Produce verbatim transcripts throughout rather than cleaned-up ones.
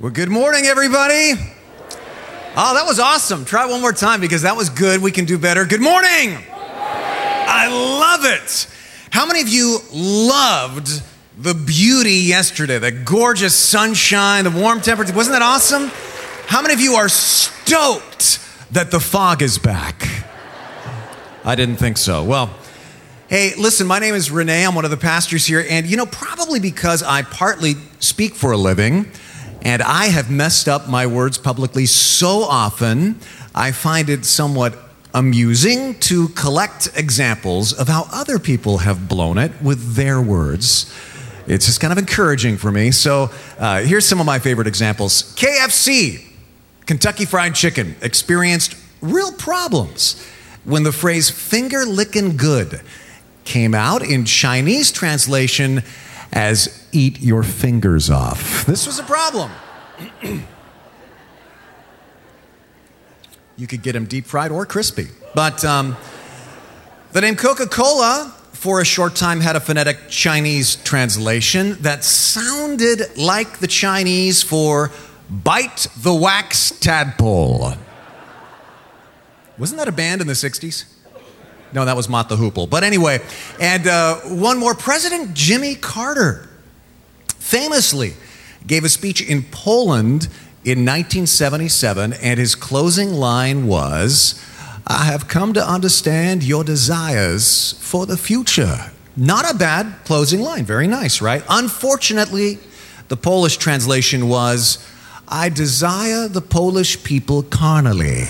Well, good morning, everybody. Oh, that was awesome. Try it one more time because that was good. We can do better. Good morning. Good morning. I love it. How many of you loved the beauty yesterday? The gorgeous sunshine, the warm temperature. Wasn't that awesome? How many of you are stoked that the fog is back? I didn't think so. Well, hey, listen, my name is Renee. I'm one of the pastors here. And, you know, probably because I partly speak for a living, and I have messed up my words publicly so often, I find it somewhat amusing to collect examples of how other people have blown it with their words. It's just kind of encouraging for me. So uh, here's some of my favorite examples. K F C, Kentucky Fried Chicken, experienced real problems when the phrase finger lickin' good came out in Chinese translation as eat your fingers off. This was a problem. You could get them deep fried or crispy. But um, the name Coca-Cola for a short time had a phonetic Chinese translation that sounded like the Chinese for bite the wax tadpole. Wasn't that a band in the sixties? No, that was Mott the Hoople. But anyway, and uh, one more. President Jimmy Carter famously gave a speech in Poland in nineteen seventy-seven, and his closing line was, "I have come to understand your desires for the future." Not a bad closing line. Very nice, right? Unfortunately, the Polish translation was, "I desire the Polish people carnally."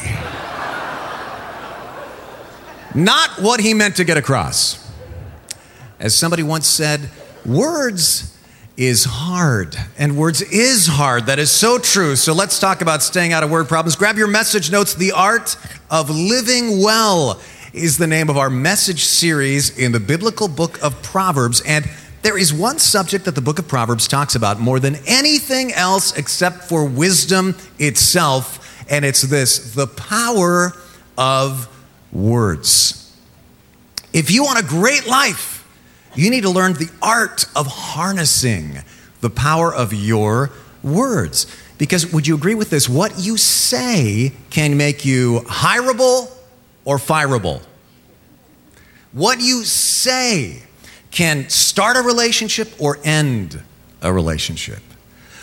Not what he meant to get across. As somebody once said, words is hard, and words is hard. That is so true. So let's talk about staying out of word problems. Grab your message notes. The Art of Living Well is the name of our message series in the biblical book of Proverbs. And there is one subject that the book of Proverbs talks about more than anything else except for wisdom itself, and it's this: the power of words. If you want a great life, you need to learn the art of harnessing the power of your words. Because would you agree with this? What you say can make you hireable or fireable. What you say can start a relationship or end a relationship.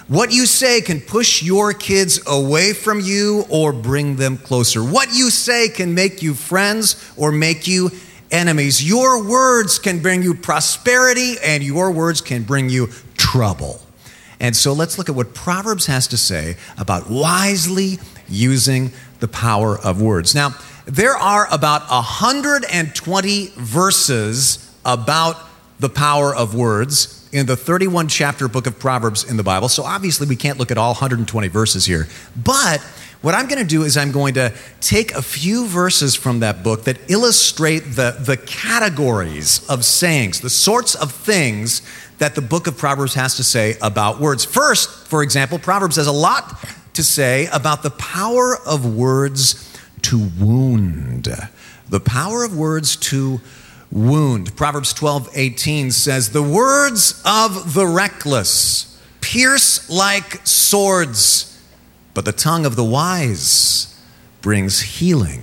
What you say can push your kids away from you or bring them closer. What you say can make you friends or make you enemies. Your words can bring you prosperity, and your words can bring you trouble. And so let's look at what Proverbs has to say about wisely using the power of words. Now, there are about one hundred twenty verses about the power of words in the thirty-one chapter book of Proverbs in the Bible. So obviously we can't look at all one hundred twenty verses here. But what I'm going to do is I'm going to take a few verses from that book that illustrate the, the categories of sayings, the sorts of things that the book of Proverbs has to say about words. First, for example, Proverbs has a lot to say about the power of words to wound. The power of words to wound. Proverbs twelve eighteen says, "The words of the reckless pierce like swords, but the tongue of the wise brings healing."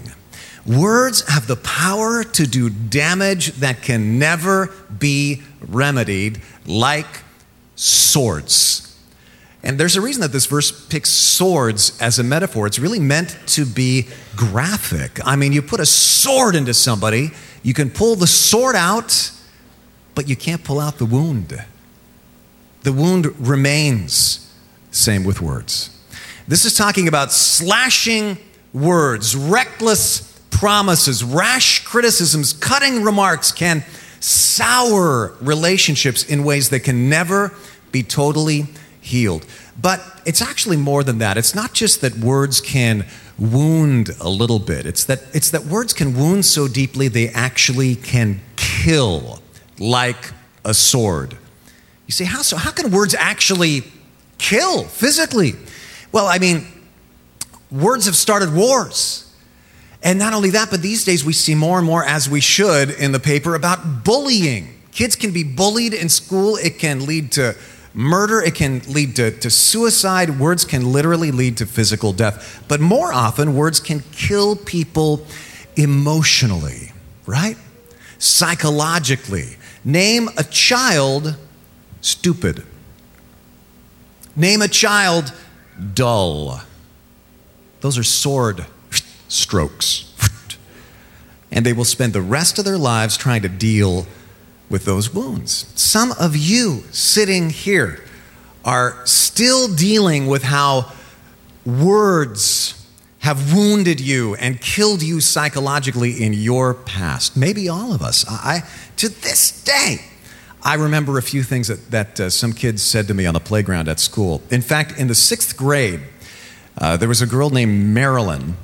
Words have the power to do damage that can never be remedied, like swords. And there's a reason that this verse picks swords as a metaphor. It's really meant to be graphic. I mean, you put a sword into somebody, you can pull the sword out, but you can't pull out the wound. The wound remains. Same with words. This is talking about slashing words, reckless promises, rash criticisms, cutting remarks can sour relationships in ways that can never be totally healed. But it's actually more than that. It's not just that words can wound a little bit. It's that it's that words can wound so deeply they actually can kill like a sword. You say, how so? How can words actually kill physically? Well, I mean, words have started wars. And not only that, but these days we see more and more, as we should, in the paper about bullying. Kids can be bullied in school. It can lead to murder, it can lead to, to suicide. Words can literally lead to physical death. But more often, words can kill people emotionally, right? Psychologically. Name a child stupid. Name a child dull. Those are sword strokes. And they will spend the rest of their lives trying to deal with those wounds. Some of you sitting here are still dealing with how words have wounded you and killed you psychologically in your past. Maybe all of us. I, to this day, I remember a few things that, that uh, some kids said to me on the playground at school. In fact, in the sixth grade, uh, there was a girl named Marilyn.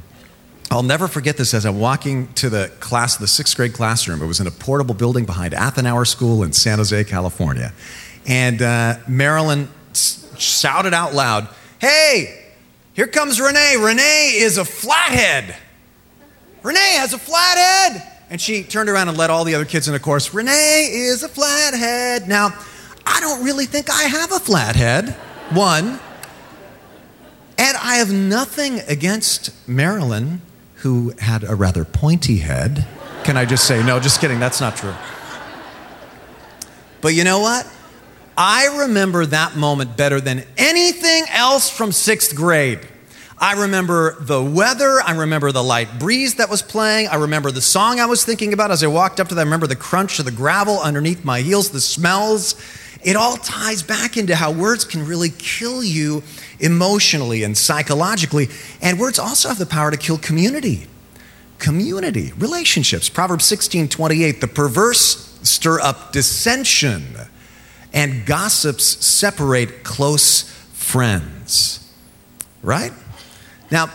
I'll never forget this as I'm walking to the class, the sixth grade classroom. It was in a portable building behind Athenauer School in San Jose, California. And uh, Marilyn s- shouted out loud, "Hey, here comes Renee. Renee is a flathead. Renee has a flathead." And she turned around and led all the other kids in the chorus, "Renee is a flathead." Now, I don't really think I have a flathead, one. And I have nothing against Marilyn, who had a rather pointy head. Can I just say, no, just kidding, that's not true. But you know what? I remember that moment better than anything else from sixth grade. I remember the weather, I remember the light breeze that was playing, I remember the song I was thinking about as I walked up to them, I remember the crunch of the gravel underneath my heels, the smells. It all ties back into how words can really kill you emotionally and psychologically. And words also have the power to kill community. Community, relationships. Proverbs sixteen twenty-eight, "The perverse stir up dissension, and gossips separate close friends." Right? Now,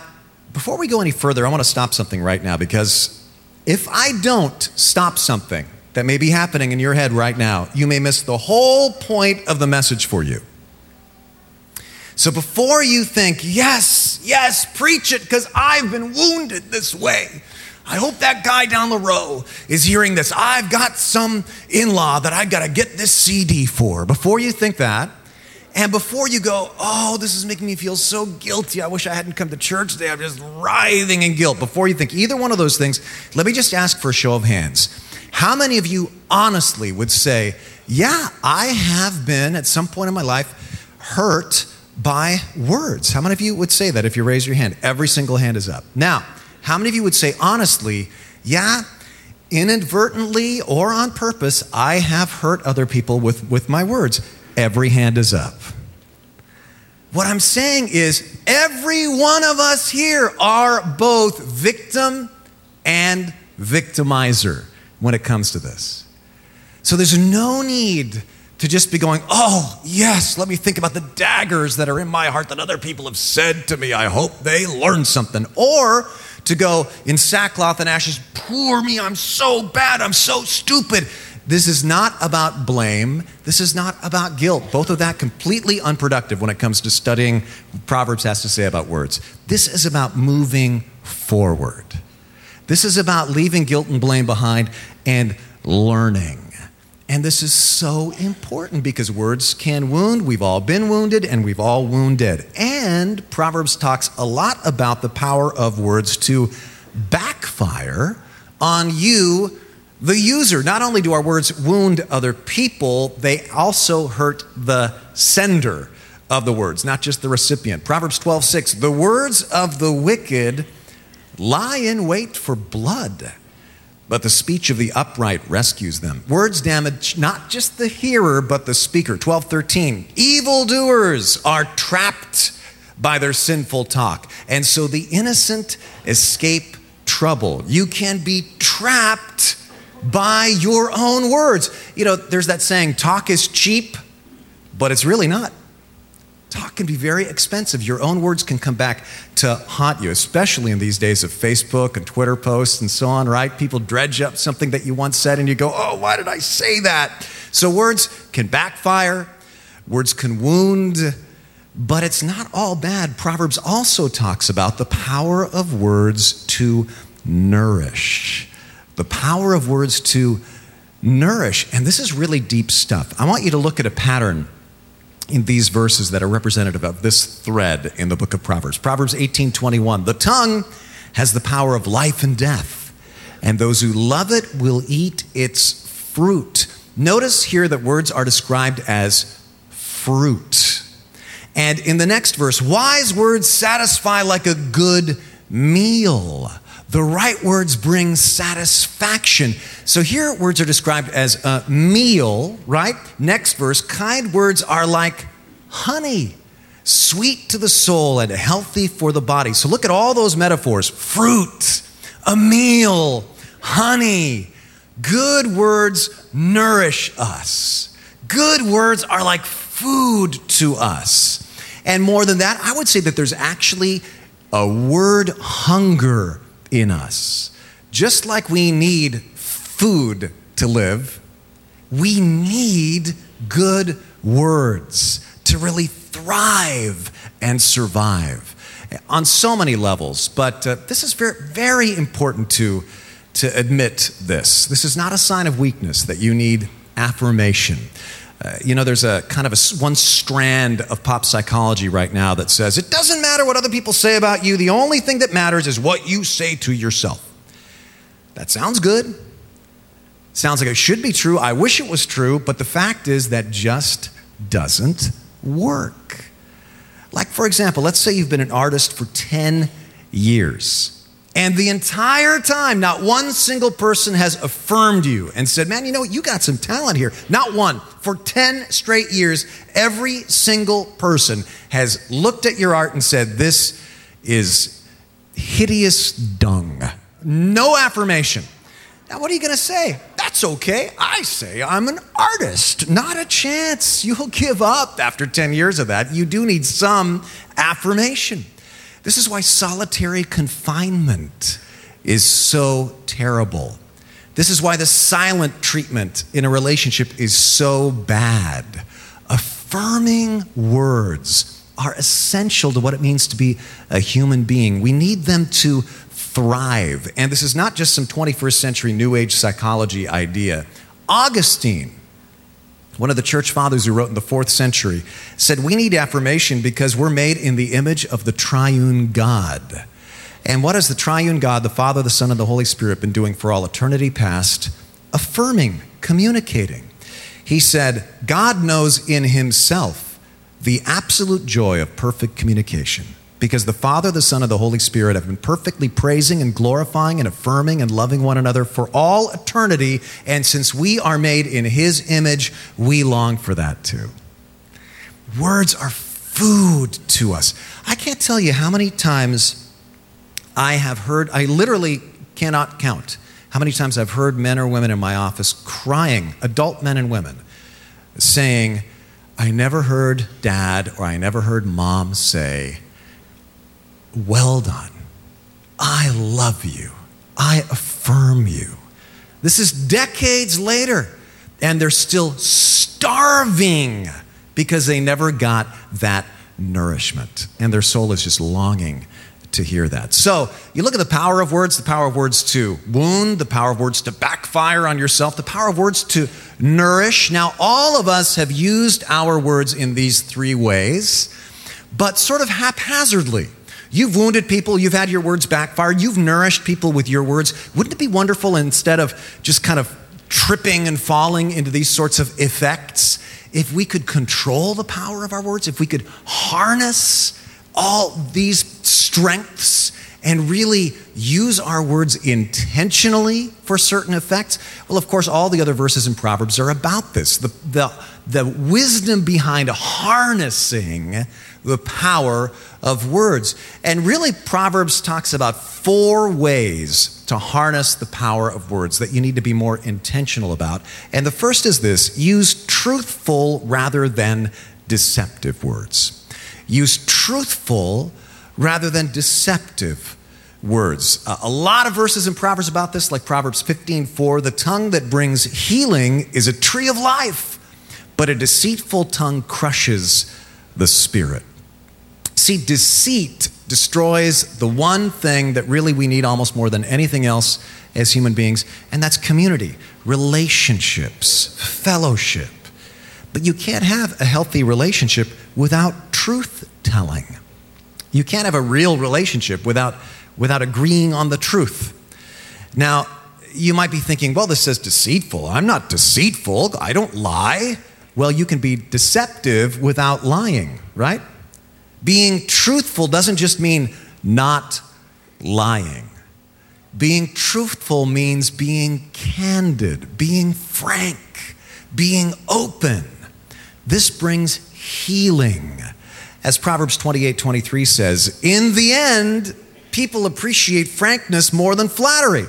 before we go any further, I want to stop something right now, because if I don't stop something that may be happening in your head right now, you may miss the whole point of the message for you. So before you think, yes, yes, preach it, because I've been wounded this way. I hope that guy down the row is hearing this. I've got some in-law that I've got to get this C D for. Before you think that, and before you go, oh, this is making me feel so guilty. I wish I hadn't come to church today. I'm just writhing in guilt. Before you think either one of those things, let me just ask for a show of hands. How many of you honestly would say, yeah, I have been at some point in my life hurt by words? How many of you would say that if you raise your hand? Every single hand is up. Now, how many of you would say honestly, yeah, inadvertently or on purpose, I have hurt other people with, with my words? Every hand is up. What I'm saying is every one of us here are both victim and victimizer when it comes to this. So there's no need to just be going, oh, yes, let me think about the daggers that are in my heart that other people have said to me. I hope they learn something. Or to go in sackcloth and ashes, poor me, I'm so bad, I'm so stupid. This is not about blame. This is not about guilt. Both of that completely unproductive when it comes to studying what Proverbs has to say about words. This is about moving forward. This is about leaving guilt and blame behind and learning. And this is so important because words can wound. We've all been wounded and we've all wounded. And Proverbs talks a lot about the power of words to backfire on you, the user. Not only do our words wound other people, they also hurt the sender of the words, not just the recipient. Proverbs twelve six, "The words of the wicked lie in wait for blood, but the speech of the upright rescues them." Words damage not just the hearer, but the speaker. twelve thirteen, "Evildoers are trapped by their sinful talk, and so the innocent escape trouble." You can be trapped by your own words. You know, there's that saying, talk is cheap, but it's really not. Talk can be very expensive. Your own words can come back to haunt you, especially in these days of Facebook and Twitter posts and so on, right? People dredge up something that you once said and you go, oh, why did I say that? So words can backfire. Words can wound. But it's not all bad. Proverbs also talks about the power of words to nourish. The power of words to nourish. And this is really deep stuff. I want you to look at a pattern in these verses that are representative of this thread in the book of Proverbs. Proverbs eighteen twenty-one, the tongue has the power of life and death, and those who love it will eat its fruit. Notice here that words are described as fruit. And in the next verse, wise words satisfy like a good meal. The right words bring satisfaction. So here words are described as a meal, right? Next verse, kind words are like honey, sweet to the soul and healthy for the body. So look at all those metaphors. Fruit, a meal, honey. Good words nourish us. Good words are like food to us. And more than that, I would say that there's actually a word hunger in us. Just like we need food to live, we need good words to really thrive and survive on so many levels. But uh, this is very, very important to, to admit this. This is not a sign of weakness that you need affirmation. Uh, you know, there's a kind of a, one strand of pop psychology right now that says, it doesn't matter what other people say about you. The only thing that matters is what you say to yourself. That sounds good. Sounds like it should be true. I wish it was true. But the fact is that just doesn't work. Like, for example, let's say you've been an artist for ten years. And the entire time, not one single person has affirmed you and said, man, you know what, you got some talent here. Not one. For ten straight years, every single person has looked at your art and said, this is hideous dung. No affirmation. Now, what are you going to say? That's okay. I say I'm an artist. Not a chance. You'll give up after ten years of that. You do need some affirmation. This is why solitary confinement is so terrible. This is why the silent treatment in a relationship is so bad. Affirming words are essential to what it means to be a human being. We need them to thrive. And this is not just some twenty-first century New Age psychology idea. Augustine, one of the church fathers who wrote in the fourth century, said we need affirmation because we're made in the image of the triune God. And what has the triune God, the Father, the Son, and the Holy Spirit been doing for all eternity past? Affirming, communicating. He said, God knows in himself the absolute joy of perfect communication because the Father, the Son, and the Holy Spirit have been perfectly praising and glorifying and affirming and loving one another for all eternity. And since we are made in his image, we long for that too. Words are food to us. I can't tell you how many times I have heard, I literally cannot count how many times I've heard men or women in my office crying, adult men and women, saying, I never heard Dad or I never heard Mom say, well done. I love you. I affirm you. This is decades later, and they're still starving because they never got that nourishment, and their soul is just longing to hear that. So you look at the power of words, the power of words to wound, the power of words to backfire on yourself, the power of words to nourish. Now, all of us have used our words in these three ways, but sort of haphazardly. You've wounded people, you've had your words backfire, you've nourished people with your words. Wouldn't it be wonderful instead of just kind of tripping and falling into these sorts of effects, if we could control the power of our words, if we could harness all these strengths and really use our words intentionally for certain effects? Well, of course, all the other verses in Proverbs are about this. The, the, the wisdom behind harnessing the power of words. And really, Proverbs talks about four ways to harness the power of words that you need to be more intentional about. And the first is this: use truthful rather than deceptive words. Use truthful rather than deceptive words. Uh, a lot of verses in Proverbs about this, like Proverbs fifteen four, the tongue that brings healing is a tree of life, but a deceitful tongue crushes the spirit. See, deceit destroys the one thing that really we need almost more than anything else as human beings, and that's community, relationships, fellowship. But you can't have a healthy relationship without truth-telling. You can't have a real relationship without, without agreeing on the truth. Now, you might be thinking, well, this says deceitful. I'm not deceitful. I don't lie. Well, you can be deceptive without lying, right? Being truthful doesn't just mean not lying. Being truthful means being candid, being frank, being open. This brings healing. As Proverbs twenty-eight twenty-three says, in the end, people appreciate frankness more than flattery.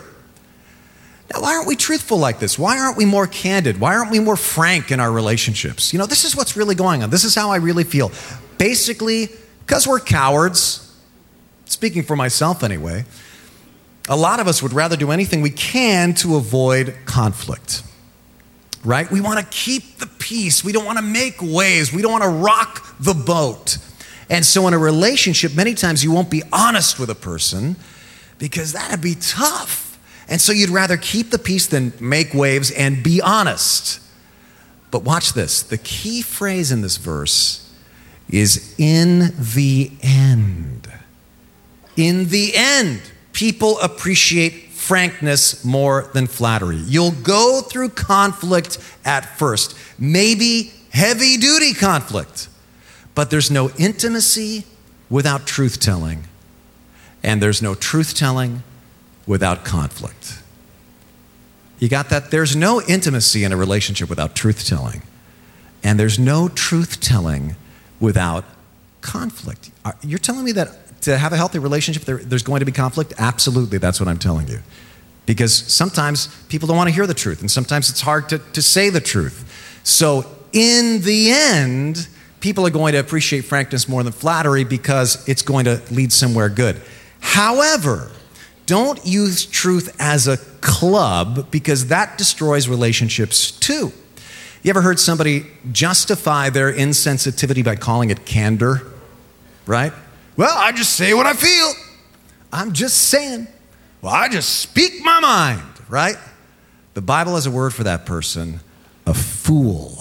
Now, why aren't we truthful like this? Why aren't we more candid? Why aren't we more frank in our relationships? You know, this is what's really going on. This is how I really feel. Basically, because we're cowards, speaking for myself anyway, a lot of us would rather do anything we can to avoid conflict, right? We want to keep the peace. We don't want to make waves. We don't want to rock the boat. And so in a relationship, many times you won't be honest with a person because that'd be tough. And so you'd rather keep the peace than make waves and be honest. But watch this. The key phrase in this verse is in the end. In the end, people appreciate frankness more than flattery. You'll go through conflict at first, maybe heavy-duty conflict. But there's no intimacy without truth-telling. And there's no truth-telling without conflict. You got that? There's no intimacy in a relationship without truth-telling. And there's no truth-telling without conflict. You're telling me that to have a healthy relationship, there, there's going to be conflict? Absolutely, that's what I'm telling you. Because sometimes people don't want to hear the truth, and sometimes it's hard to, to say the truth. So in the end, people are going to appreciate frankness more than flattery because it's going to lead somewhere good. However, don't use truth as a club because that destroys relationships too. You ever heard somebody justify their insensitivity by calling it candor, right? Well, I just say what I feel. I'm just saying. Well, I just speak my mind, right? The Bible has a word for that person, a fool.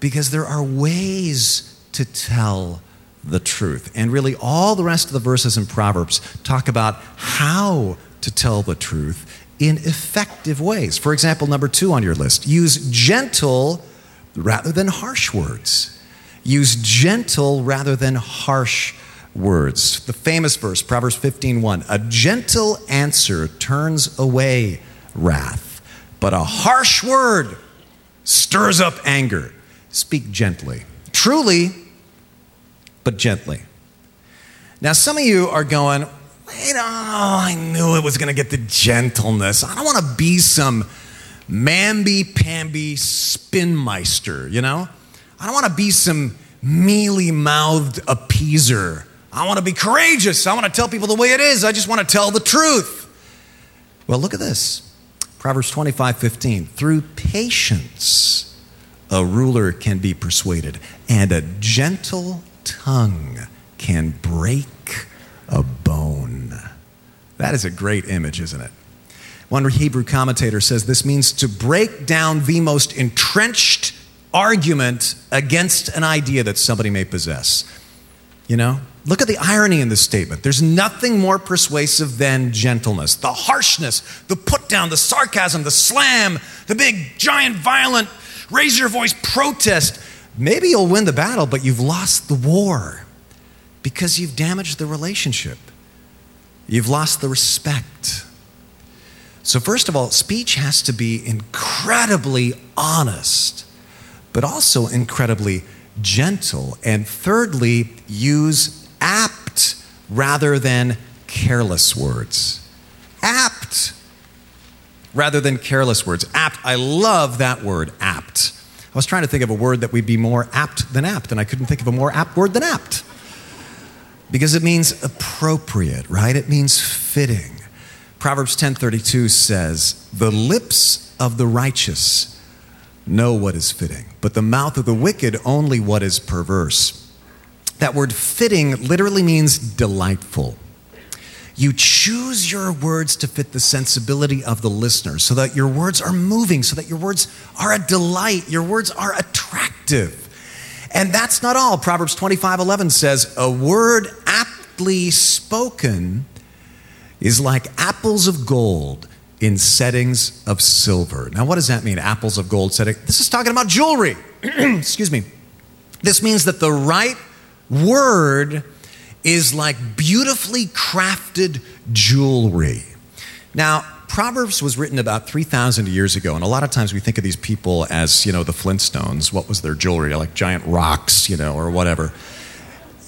Because there are ways to tell the truth. And really all the rest of the verses in Proverbs talk about how to tell the truth in effective ways. For example, number two on your list, use gentle rather than harsh words. Use gentle rather than harsh words. The famous verse, Proverbs fifteen one, a gentle answer turns away wrath, but a harsh word stirs up anger. Speak gently. Truly, but gently. Now, some of you are going, wait, oh, I knew it was going to get the gentleness. I don't want to be some mamby-pamby spinmeister, you know? I don't want to be some mealy-mouthed appeaser. I want to be courageous. I want to tell people the way it is. I just want to tell the truth. Well, look at this. Proverbs twenty-five fifteen, through patience, a ruler can be persuaded, and a gentle tongue can break a bone. That is a great image, isn't it? One Hebrew commentator says this means to break down the most entrenched argument against an idea that somebody may possess. You know, look at the irony in this statement. There's nothing more persuasive than gentleness. The harshness, the put down, the sarcasm, the slam, the big, giant, violent, raise your voice protest. Maybe you'll win the battle, but you've lost the war because you've damaged the relationship. You've lost the respect. So first of all, speech has to be incredibly honest, but also incredibly gentle. And thirdly, use apt rather than careless words. Apt rather than careless words. Apt, I love that word, apt. I was trying to think of a word that would be more apt than apt, and I couldn't think of a more apt word than apt. Because it means appropriate, right? It means fitting. Proverbs ten thirty-two says, the lips of the righteous know what is fitting, but the mouth of the wicked only what is perverse. That word fitting literally means delightful. You choose your words to fit the sensibility of the listener so that your words are moving, so that your words are a delight, your words are attractive. And that's not all. Proverbs twenty-five eleven says, a word aptly spoken is like apples of gold in settings of silver. Now, what does that mean, apples of gold setting? This is talking about jewelry. Excuse me. This means that the right word is like beautifully crafted jewelry. Now, Proverbs was written about three thousand years ago, and a lot of times we think of these people as, you know, the Flintstones. What was their jewelry? Like giant rocks, you know, or whatever.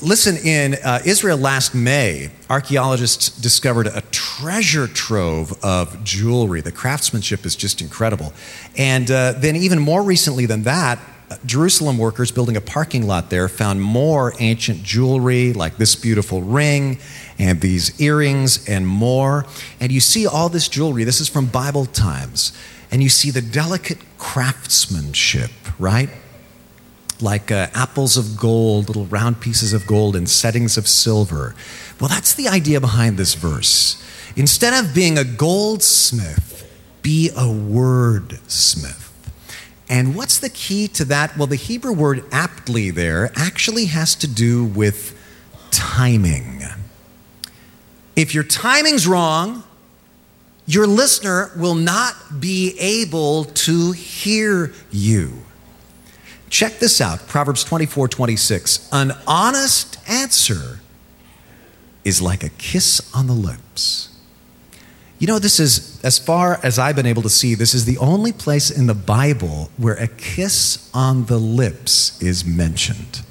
Listen, in uh, Israel last May, archaeologists discovered a treasure trove of jewelry. The craftsmanship is just incredible. And uh, then even more recently than that, Jerusalem workers building a parking lot there found more ancient jewelry, like this beautiful ring and these earrings and more. And you see all this jewelry. This is from Bible times. And you see the delicate craftsmanship, right? Like uh, apples of gold, little round pieces of gold in settings of silver. Well, that's the idea behind this verse. Instead of being a goldsmith, be a wordsmith. And what's the key to that? Well, the Hebrew word aptly there actually has to do with timing. If your timing's wrong, your listener will not be able to hear you. Check this out, Proverbs twenty-four twenty-six. An honest answer is like a kiss on the lips. You know, this is, as far as I've been able to see, this is the only place in the Bible where a kiss on the lips is mentioned.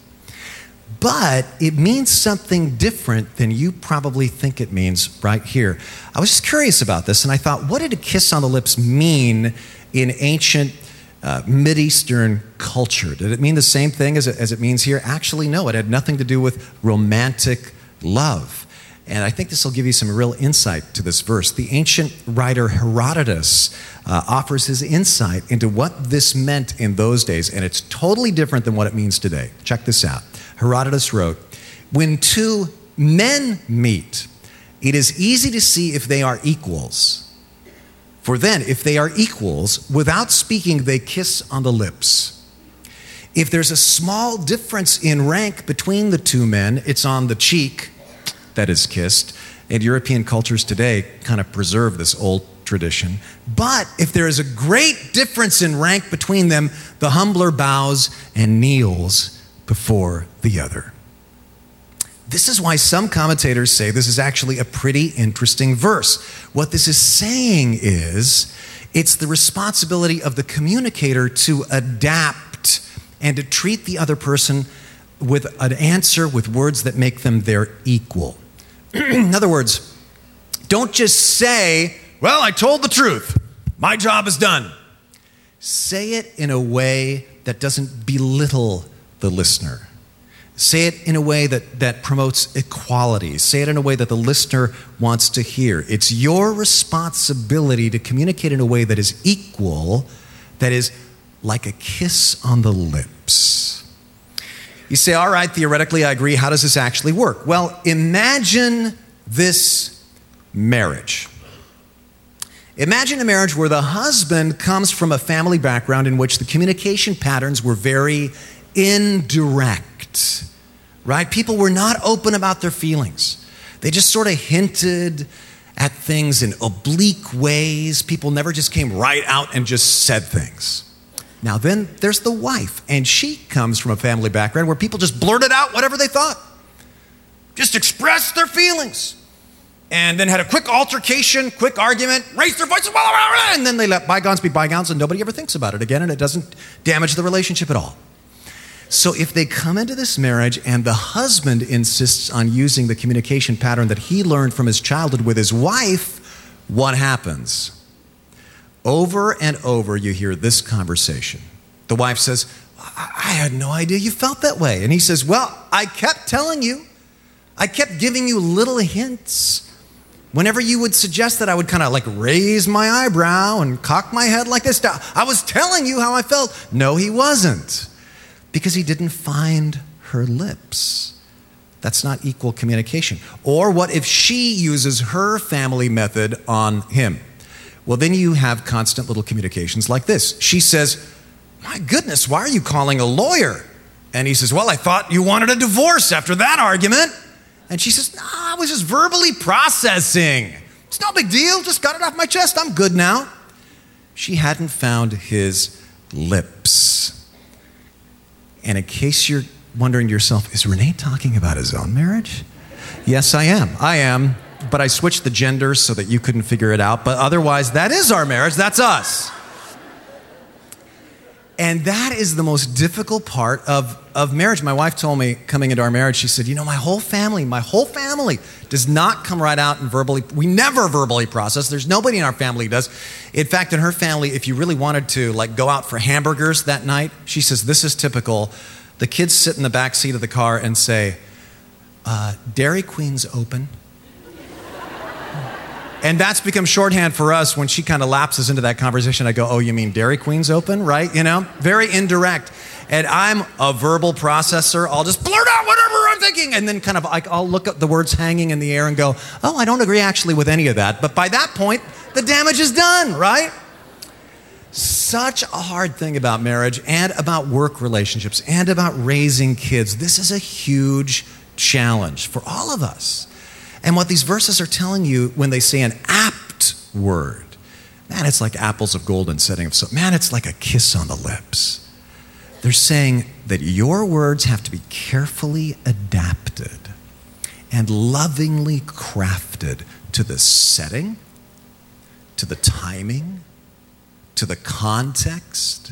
But it means something different than you probably think it means right here. I was just curious about this, and I thought, what did a kiss on the lips mean in ancient uh, Mideastern culture? Did it mean the same thing as it, as it means here? Actually, no, it had nothing to do with romantic love. And I think this will give you some real insight to this verse. The ancient writer Herodotus uh, offers his insight into what this meant in those days, and it's totally different than what it means today. Check this out. Herodotus wrote, "When two men meet, it is easy to see if they are equals. For then, if they are equals, without speaking, they kiss on the lips. If there's a small difference in rank between the two men, it's on the cheek that is kissed," and European cultures today kind of preserve this old tradition. "But if there is a great difference in rank between them, the humbler bows and kneels before the other." This is why some commentators say this is actually a pretty interesting verse. What this is saying is it's the responsibility of the communicator to adapt and to treat the other person with an answer with words that make them their equal. In other words, don't just say, "Well, I told the truth. My job is done." Say it in a way that doesn't belittle the listener. Say it in a way that, that promotes equality. Say it in a way that the listener wants to hear. It's your responsibility to communicate in a way that is equal, that is like a kiss on the lips. You say, "All right, theoretically, I agree. How does this actually work?" Well, imagine this marriage. Imagine a marriage where the husband comes from a family background in which the communication patterns were very indirect, right? People were not open about their feelings. They just sort of hinted at things in oblique ways. People never just came right out and just said things. Now then, there's the wife, and she comes from a family background where people just blurted out whatever they thought, just expressed their feelings, and then had a quick altercation, quick argument, raised their voices, and then they let bygones be bygones, and nobody ever thinks about it again, and it doesn't damage the relationship at all. So if they come into this marriage and the husband insists on using the communication pattern that he learned from his childhood with his wife, what happens? Over and over, you hear this conversation. The wife says, I-, I had no idea you felt that way. And he says, well, I kept telling you. I kept giving you little hints. Whenever you would suggest that, I would kind of like raise my eyebrow and cock my head like this. I was telling you how I felt. No, he wasn't. Because he didn't find her lips. That's not equal communication. Or what if she uses her family method on him? Well, then you have constant little communications like this. She says, my goodness, why are you calling a lawyer? And he says, well, I thought you wanted a divorce after that argument. And she says, no, I was just verbally processing. It's no big deal. Just got it off my chest. I'm good now. She hadn't found his lips. And in case you're wondering to yourself, is Renee talking about his own marriage? Yes, I am. I am. But I switched the genders so that you couldn't figure it out. But otherwise, that is our marriage. That's us. And that is the most difficult part of, of marriage. My wife told me coming into our marriage, she said, you know, my whole family, my whole family does not come right out and verbally, we never verbally process. There's nobody in our family who does. In fact, in her family, if you really wanted to like go out for hamburgers that night, she says, this is typical. The kids sit in the back seat of the car and say, uh, Dairy Queen's open. And that's become shorthand for us when she kind of lapses into that conversation. I go, oh, you mean Dairy Queen's open, right? You know, very indirect. And I'm a verbal processor. I'll just blurt out whatever I'm thinking. And then kind of like I'll look at the words hanging in the air and go, oh, I don't agree actually with any of that. But by that point, the damage is done, right? Such a hard thing about marriage and about work relationships and about raising kids. This is a huge challenge for all of us. And what these verses are telling you when they say an apt word, man, it's like apples of gold in setting of silk. Man, it's like a kiss on the lips. They're saying that your words have to be carefully adapted and lovingly crafted to the setting, to the timing, to the context.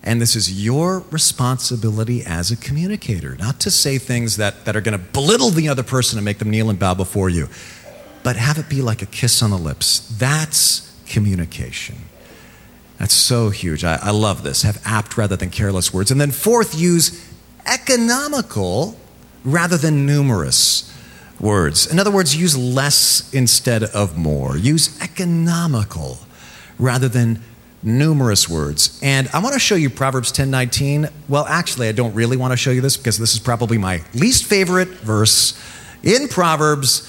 And this is your responsibility as a communicator, not to say things that, that are going to belittle the other person and make them kneel and bow before you, but have it be like a kiss on the lips. That's communication. That's so huge. I, I love this. Have apt rather than careless words. And then fourth, use economical rather than numerous words. In other words, use less instead of more. Use economical rather than numerous words. And I want to show you Proverbs ten nineteen. Well, actually, I don't really want to show you this because this is probably my least favorite verse in Proverbs.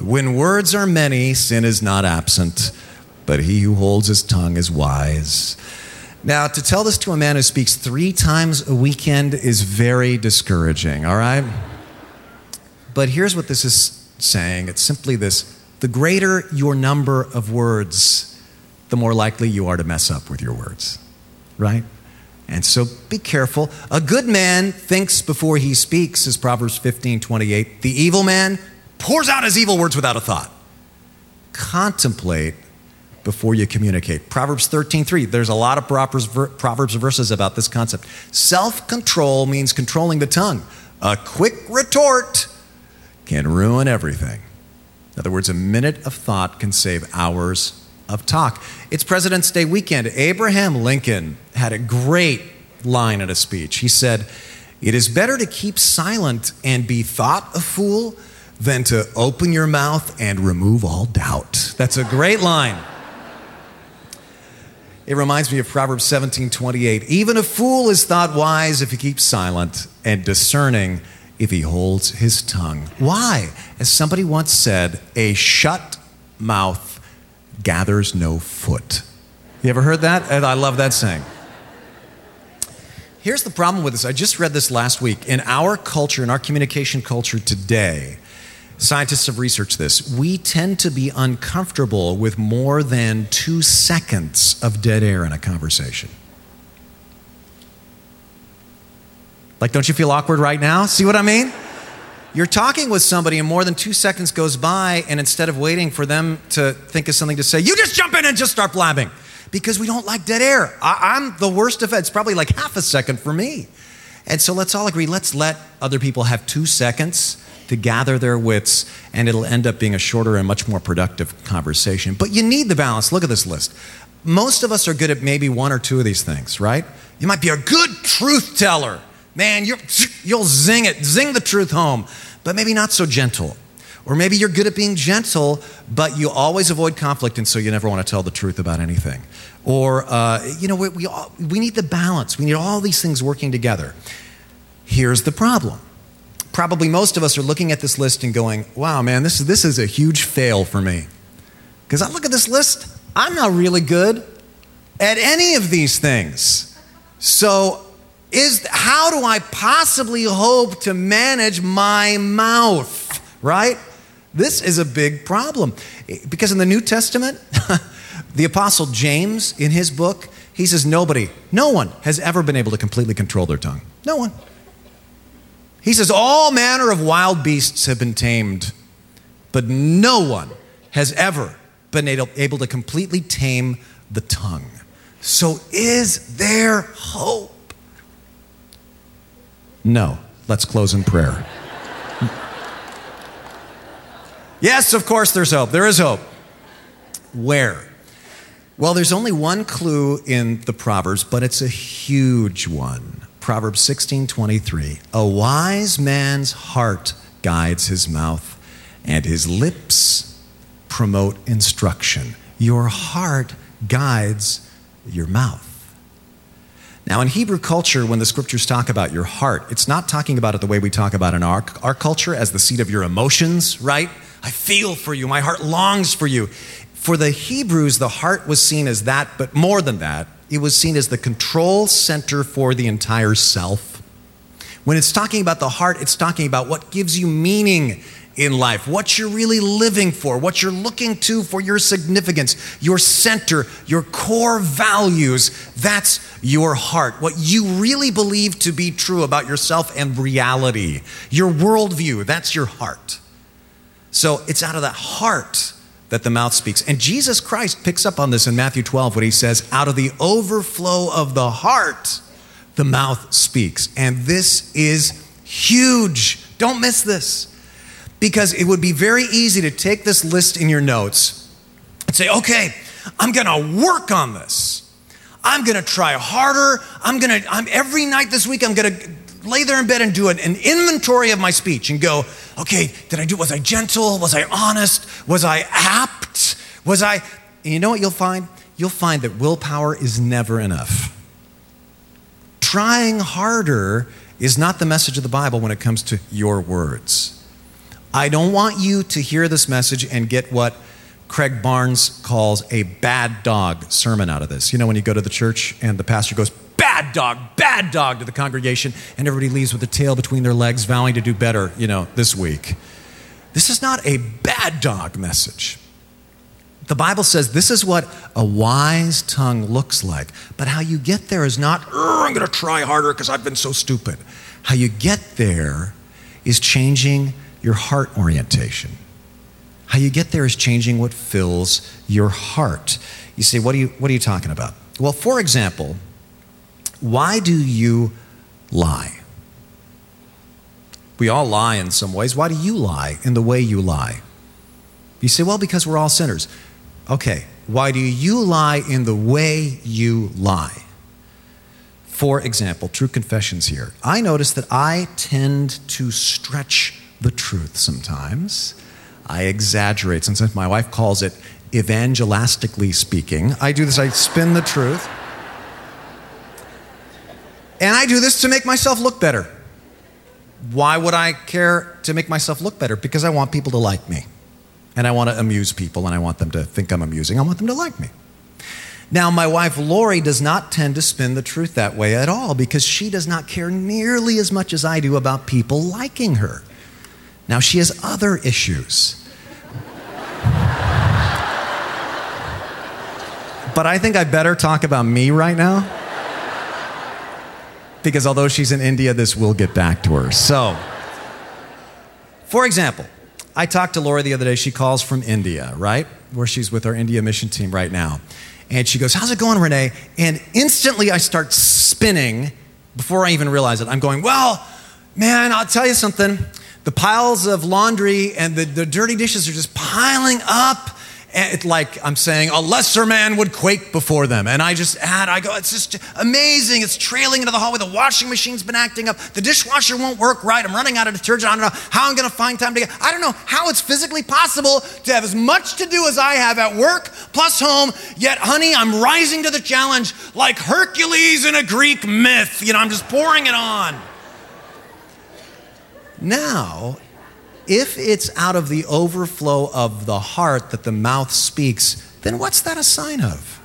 When words are many, sin is not absent, but he who holds his tongue is wise. Now, to tell this to a man who speaks three times a weekend is very discouraging, all right? But here's what this is saying. It's simply this: the greater your number of words, the more likely you are to mess up with your words, right? And so be careful. A good man thinks before he speaks, is Proverbs fifteen twenty-eight. The evil man pours out his evil words without a thought. Contemplate before you communicate. Proverbs thirteen three. There's a lot of Proverbs verses about this concept. Self-control means controlling the tongue. A quick retort can ruin everything. In other words, a minute of thought can save hours of talk. It's President's Day weekend. Abraham Lincoln had a great line in a speech. He said, "It is better to keep silent and be thought a fool than to open your mouth and remove all doubt." That's a great line. It reminds me of Proverbs seventeen twenty-eight. Even a fool is thought wise if he keeps silent, and discerning if he holds his tongue. Why? As somebody once said, a shut mouth gathers no foot. You ever heard that? And I love that saying. Here's the problem with this. I just read this last week. In our culture, in our communication culture today, scientists have researched this. We tend to be uncomfortable with more than two seconds of dead air in a conversation. Like, don't you feel awkward right now? See what I mean? You're talking with somebody and more than two seconds goes by, and instead of waiting for them to think of something to say, you just jump in and just start blabbing because we don't like dead air. I, I'm the worst of it. It's probably like half a second for me. And so let's all agree, let's let other people have two seconds to gather their wits, and it'll end up being a shorter and much more productive conversation. But you need the balance. Look at this list. Most of us are good at maybe one or two of these things, right? You might be a good truth teller. Man, you're, you'll zing it, zing the truth home, but maybe not so gentle. Or maybe you're good at being gentle, but you always avoid conflict, and so you never want to tell the truth about anything. Or, uh, you know, we, we, all, we need the balance. We need all these things working together. Here's the problem. Probably most of us are looking at this list and going, wow, man, this is, this is a huge fail for me. Because I look at this list, I'm not really good at any of these things. So is how do I possibly hope to manage my mouth, right? This is a big problem. Because in the New Testament, the Apostle James, in his book, he says nobody, no one has ever been able to completely control their tongue. No one. He says, all manner of wild beasts have been tamed, but no one has ever been able to completely tame the tongue. So is there hope? No. Let's close in prayer. Yes, of course there's hope. There is hope. Where? Well, there's only one clue in the Proverbs, but it's a huge one. Proverbs sixteen twenty-three, a wise man's heart guides his mouth, and his lips promote instruction. Your heart guides your mouth. Now, in Hebrew culture, when the scriptures talk about your heart, it's not talking about it the way we talk about in our, our culture as the seat of your emotions, right? I feel for you. My heart longs for you. For the Hebrews, the heart was seen as that, but more than that. It was seen as the control center for the entire self. When it's talking about the heart, it's talking about what gives you meaning in life, what you're really living for, what you're looking to for your significance, your center, your core values. That's your heart, what you really believe to be true about yourself and reality, your worldview. That's your heart. So it's out of that heart that the mouth speaks. And Jesus Christ picks up on this in Matthew twelve when he says, out of the overflow of the heart, the mouth speaks. And this is huge. Don't miss this. Because it would be very easy to take this list in your notes and say, okay, I'm gonna work on this. I'm gonna try harder. I'm gonna, I'm every night this week, I'm gonna lay there in bed and do an, an inventory of my speech and go, okay, did I do, was I gentle? Was I honest? Was I apt? Was I, and you know what you'll find? You'll find that willpower is never enough. Trying harder is not the message of the Bible when it comes to your words. I don't want you to hear this message and get what Craig Barnes calls a bad dog sermon out of this. You know, when you go to the church and the pastor goes, bad dog, bad dog to the congregation, and everybody leaves with a tail between their legs, vowing to do better, you know, this week. This is not a bad dog message. The Bible says this is what a wise tongue looks like, but how you get there is not, I'm going to try harder because I've been so stupid. How you get there is changing your heart orientation. How you get there is changing what fills your heart. You say, what are you, what are you talking about? Well, for example, why do you lie? We all lie in some ways. Why do you lie in the way you lie? You say, well, because we're all sinners. Okay, why do you lie in the way you lie? For example, true confessions here. I notice that I tend to stretch the truth sometimes. I exaggerate. Sometimes my wife calls it evangelistically speaking. I do this, I spin the truth. And I do this to make myself look better. Why would I care to make myself look better? Because I want people to like me. And I want to amuse people, and I want them to think I'm amusing. I want them to like me. Now, my wife, Lori, does not tend to spin the truth that way at all because she does not care nearly as much as I do about people liking her. Now, she has other issues. But I think I better talk about me right now. Because although she's in India, this will get back to her. So, for example, I talked to Lori the other day. She calls from India, right? Where she's with our India mission team right now. And she goes, how's it going, Renee? And instantly I start spinning before I even realize it. I'm going, well, man, I'll tell you something. The piles of laundry and the, the dirty dishes are just piling up. And it's like I'm saying, a lesser man would quake before them. And I just add, I go, it's just amazing. It's trailing into the hallway. The washing machine's been acting up. The dishwasher won't work right. I'm running out of detergent. I don't know how I'm going to find time to get. I don't know how it's physically possible to have as much to do as I have at work plus home. Yet, honey, I'm rising to the challenge like Hercules in a Greek myth. You know, I'm just pouring it on. Now, if it's out of the overflow of the heart that the mouth speaks, then what's that a sign of?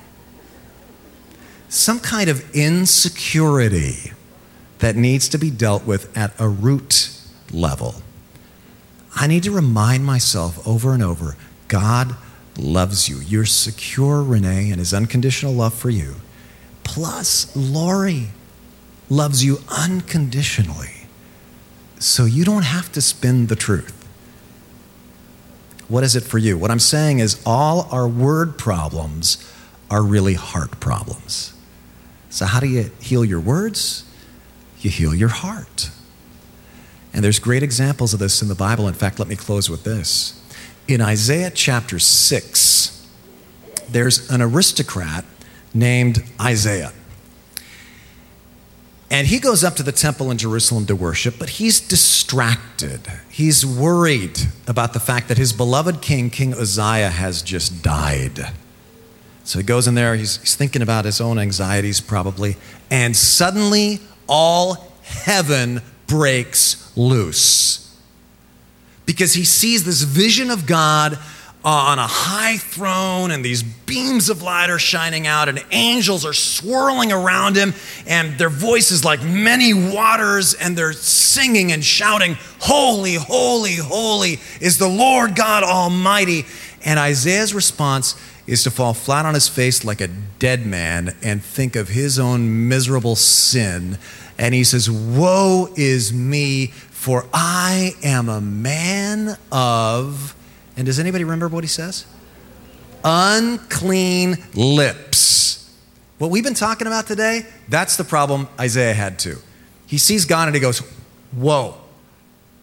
Some kind of insecurity that needs to be dealt with at a root level. I need to remind myself over and over, God loves you. You're secure, Renee, in his unconditional love for you. Plus, Lori loves you unconditionally. So you don't have to spin the truth. What is it for you? What I'm saying is all our word problems are really heart problems. So how do you heal your words? You heal your heart. And there's great examples of this in the Bible. In fact, let me close with this. In Isaiah chapter six, there's an aristocrat named Isaiah. And he goes up to the temple in Jerusalem to worship, but he's distracted. He's worried about the fact that his beloved king, King Uzziah, has just died. So he goes in there, he's, he's thinking about his own anxieties probably, and suddenly all heaven breaks loose because he sees this vision of God on a high throne, and these beams of light are shining out, and angels are swirling around him, and their voices like many waters, and they're singing and shouting, "Holy, holy, holy is the Lord God Almighty." And Isaiah's response is to fall flat on his face like a dead man and think of his own miserable sin. And he says, "Woe is me, for I am a man of..." And does anybody remember what he says? "Unclean lips." What we've been talking about today, that's the problem Isaiah had too. He sees God and he goes, "Whoa,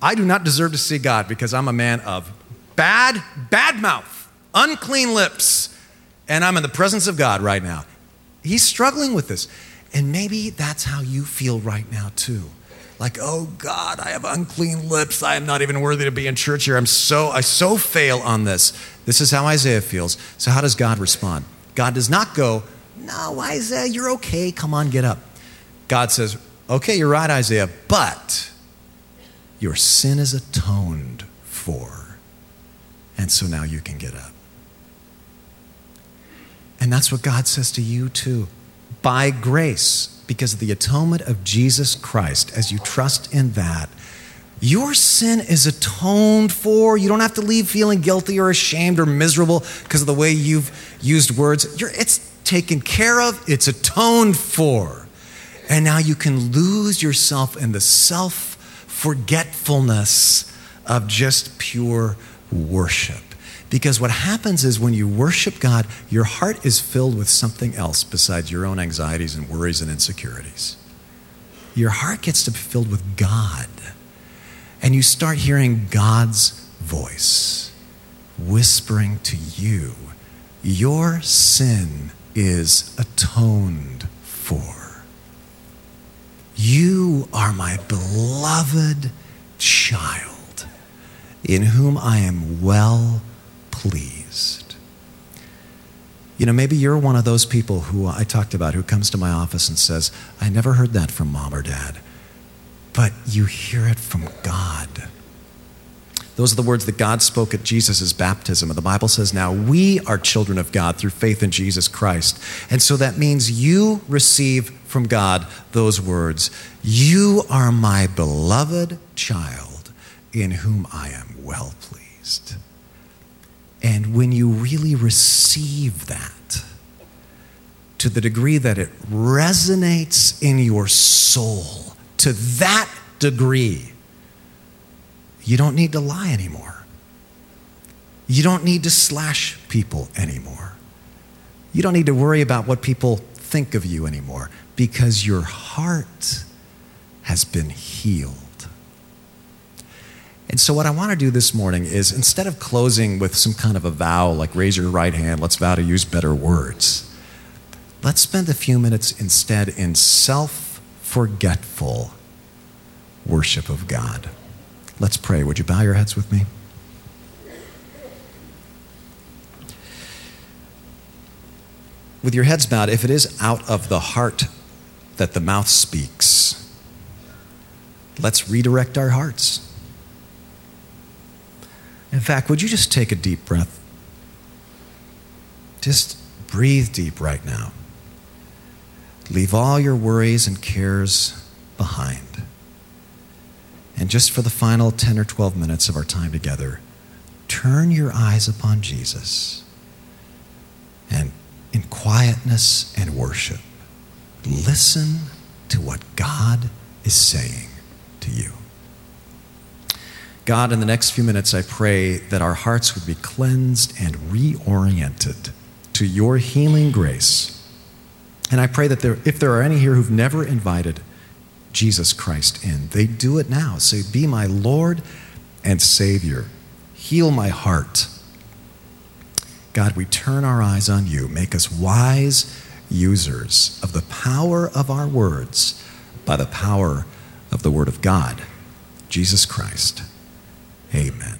I do not deserve to see God because I'm a man of bad, bad mouth, unclean lips, and I'm in the presence of God right now." He's struggling with this. And maybe that's how you feel right now too. Like, "Oh God, I have unclean lips. I am not even worthy to be in church here. I'm so, I so fail on this." This is how Isaiah feels. So how does God respond? God does not go, "No, Isaiah, you're okay. Come on, get up." God says, "Okay, you're right, Isaiah, but your sin is atoned for. And so now you can get up." And that's what God says to you too. By grace, because of the atonement of Jesus Christ, as you trust in that, your sin is atoned for. You don't have to leave feeling guilty or ashamed or miserable because of the way you've used words. You're, it's taken care of. It's atoned for. And now you can lose yourself in the self-forgetfulness of just pure worship. Because what happens is when you worship God, your heart is filled with something else besides your own anxieties and worries and insecurities. Your heart gets to be filled with God. And you start hearing God's voice whispering to you, "Your sin is atoned for. You are my beloved child, in whom I am well pleased." You know, maybe you're one of those people who I talked about who comes to my office and says, "I never heard that from mom or dad," but you hear it from God. Those are the words that God spoke at Jesus' baptism. And the Bible says now we are children of God through faith in Jesus Christ. And so that means you receive from God those words, "You are my beloved child in whom I am well pleased." And when you really receive that, to the degree that it resonates in your soul, to that degree, you don't need to lie anymore. You don't need to slash people anymore. You don't need to worry about what people think of you anymore because your heart has been healed. And so what I want to do this morning is, instead of closing with some kind of a vow, like raise your right hand, let's vow to use better words, let's spend a few minutes instead in self-forgetful worship of God. Let's pray. Would you bow your heads with me? With your heads bowed, if it is out of the heart that the mouth speaks, let's redirect our hearts. In fact, would you just take a deep breath? Just breathe deep right now. Leave all your worries and cares behind. And just for the final ten or twelve minutes of our time together, turn your eyes upon Jesus and in quietness and worship, listen to what God is saying to you. God, in the next few minutes, I pray that our hearts would be cleansed and reoriented to your healing grace. And I pray that there, if there are any here who've never invited Jesus Christ in, they do it now. Say, be my Lord and Savior. Heal my heart. God, we turn our eyes on you. Make us wise users of the power of our words by the power of the Word of God, Jesus Christ. Amen.